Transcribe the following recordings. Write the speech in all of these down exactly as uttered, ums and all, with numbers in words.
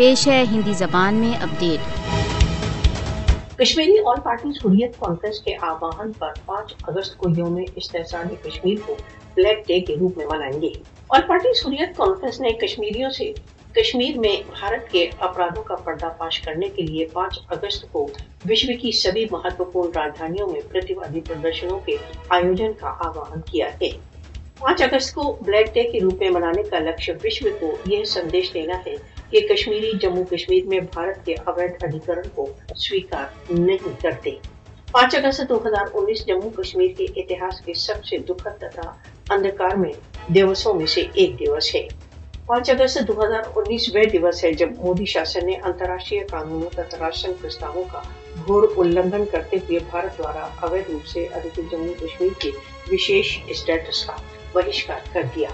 پیش ہے ہندی زبان میں update. Kashmiri all party Hurriyat conference کے آواہن پر پانچ اگست کو یوم استحصال کشمیر کو بلیک ڈے کے روپ میں منائیں گے۔ آل پارٹی حریت کانفرنس نے کشمیریوں سے کشمیر میں بھارت کے اپرادھوں کا پردہ پاش کرنے کے لیے پانچ اگست کو وشو کی سبھی مہتوپورن راجدھانیوں میں پرتیوادی پردرشنوں کے آیوجن کا آہوان کیا ہے۔ پانچ اگست کو بلیک ڈے کے روپ میں منانے کا لکشیہ وشو کو یہ سندیش دینا ہے کہ کشمیری جموں کشمیر میں بھارت کے اویدھ ادھیکرن کو سویکار نہیں کرتے۔ پانچ اگست دو ہزار انیس جموں کشمیر کے اتہاس کے سب سے دکھد تتھا اندھکار میں دیوسوں میں سے ایک دیوس ہے۔ پانچ اگست دو ہزار انیس وہ دیوس ہے جب مودی شاسن نے انتراشٹریہ قانونوں تتھا راشٹر پرستاووں کا گھور النگھن کرتے ہوئے بھارت دوارا اویدھ روپ سے ادھیکرت جموں کشمیر کے وشیش اسٹیٹس کا بہشکار کر دیا۔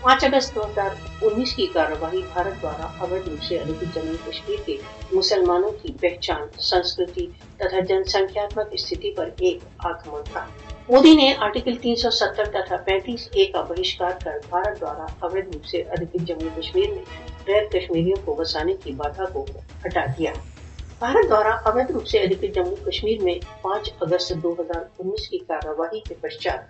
پانچ اگست دو ہزار انیس کی کارروائی بھارت دوارا اویدھ روپ سے ادھیکرت جموں کشمیر کے مسلمانوں کی پہچان، سنسکرتی تتھا جن سنکھیاتمک استھتی پر ایک آکرمن تھا۔ مودی نے آرٹیکل تین سو ستر تتھا پینتیس اے کا بہشکار کر بھارت دوارا اویدھ روپ سے ادھیکرت جموں کشمیر میں غیر کشمیریوں کو بسانے کی بادھا کو ہٹا دیا۔ بھارت دوارا اویدھ روپ سے ادھیکرت جموں کشمیر میں پانچ اگست دو ہزار انیس کی کارروائی کے پشچات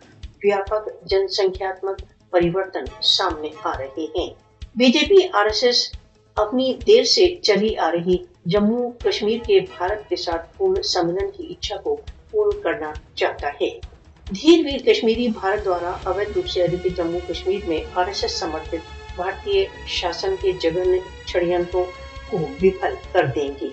ویاپک جن سنکھیاتمک پریورتن سامنے آ رہے ہیں۔ B J P R S S اپنی دیر سے چلی آ رہی جموں کشمیر کے بھارت کے ساتھ پورن سملن کی اچھا کو پورن کرنا چاہتا ہے۔ دھیر ویر کشمیری بھارت دوارا اویدھ روپ سے ادھیکرت جموں کشمیر میں آر ایس ایس سمرتھت بھارتی شاسن کے جگن षड्यंत्रों کو وفل کر دیں گے۔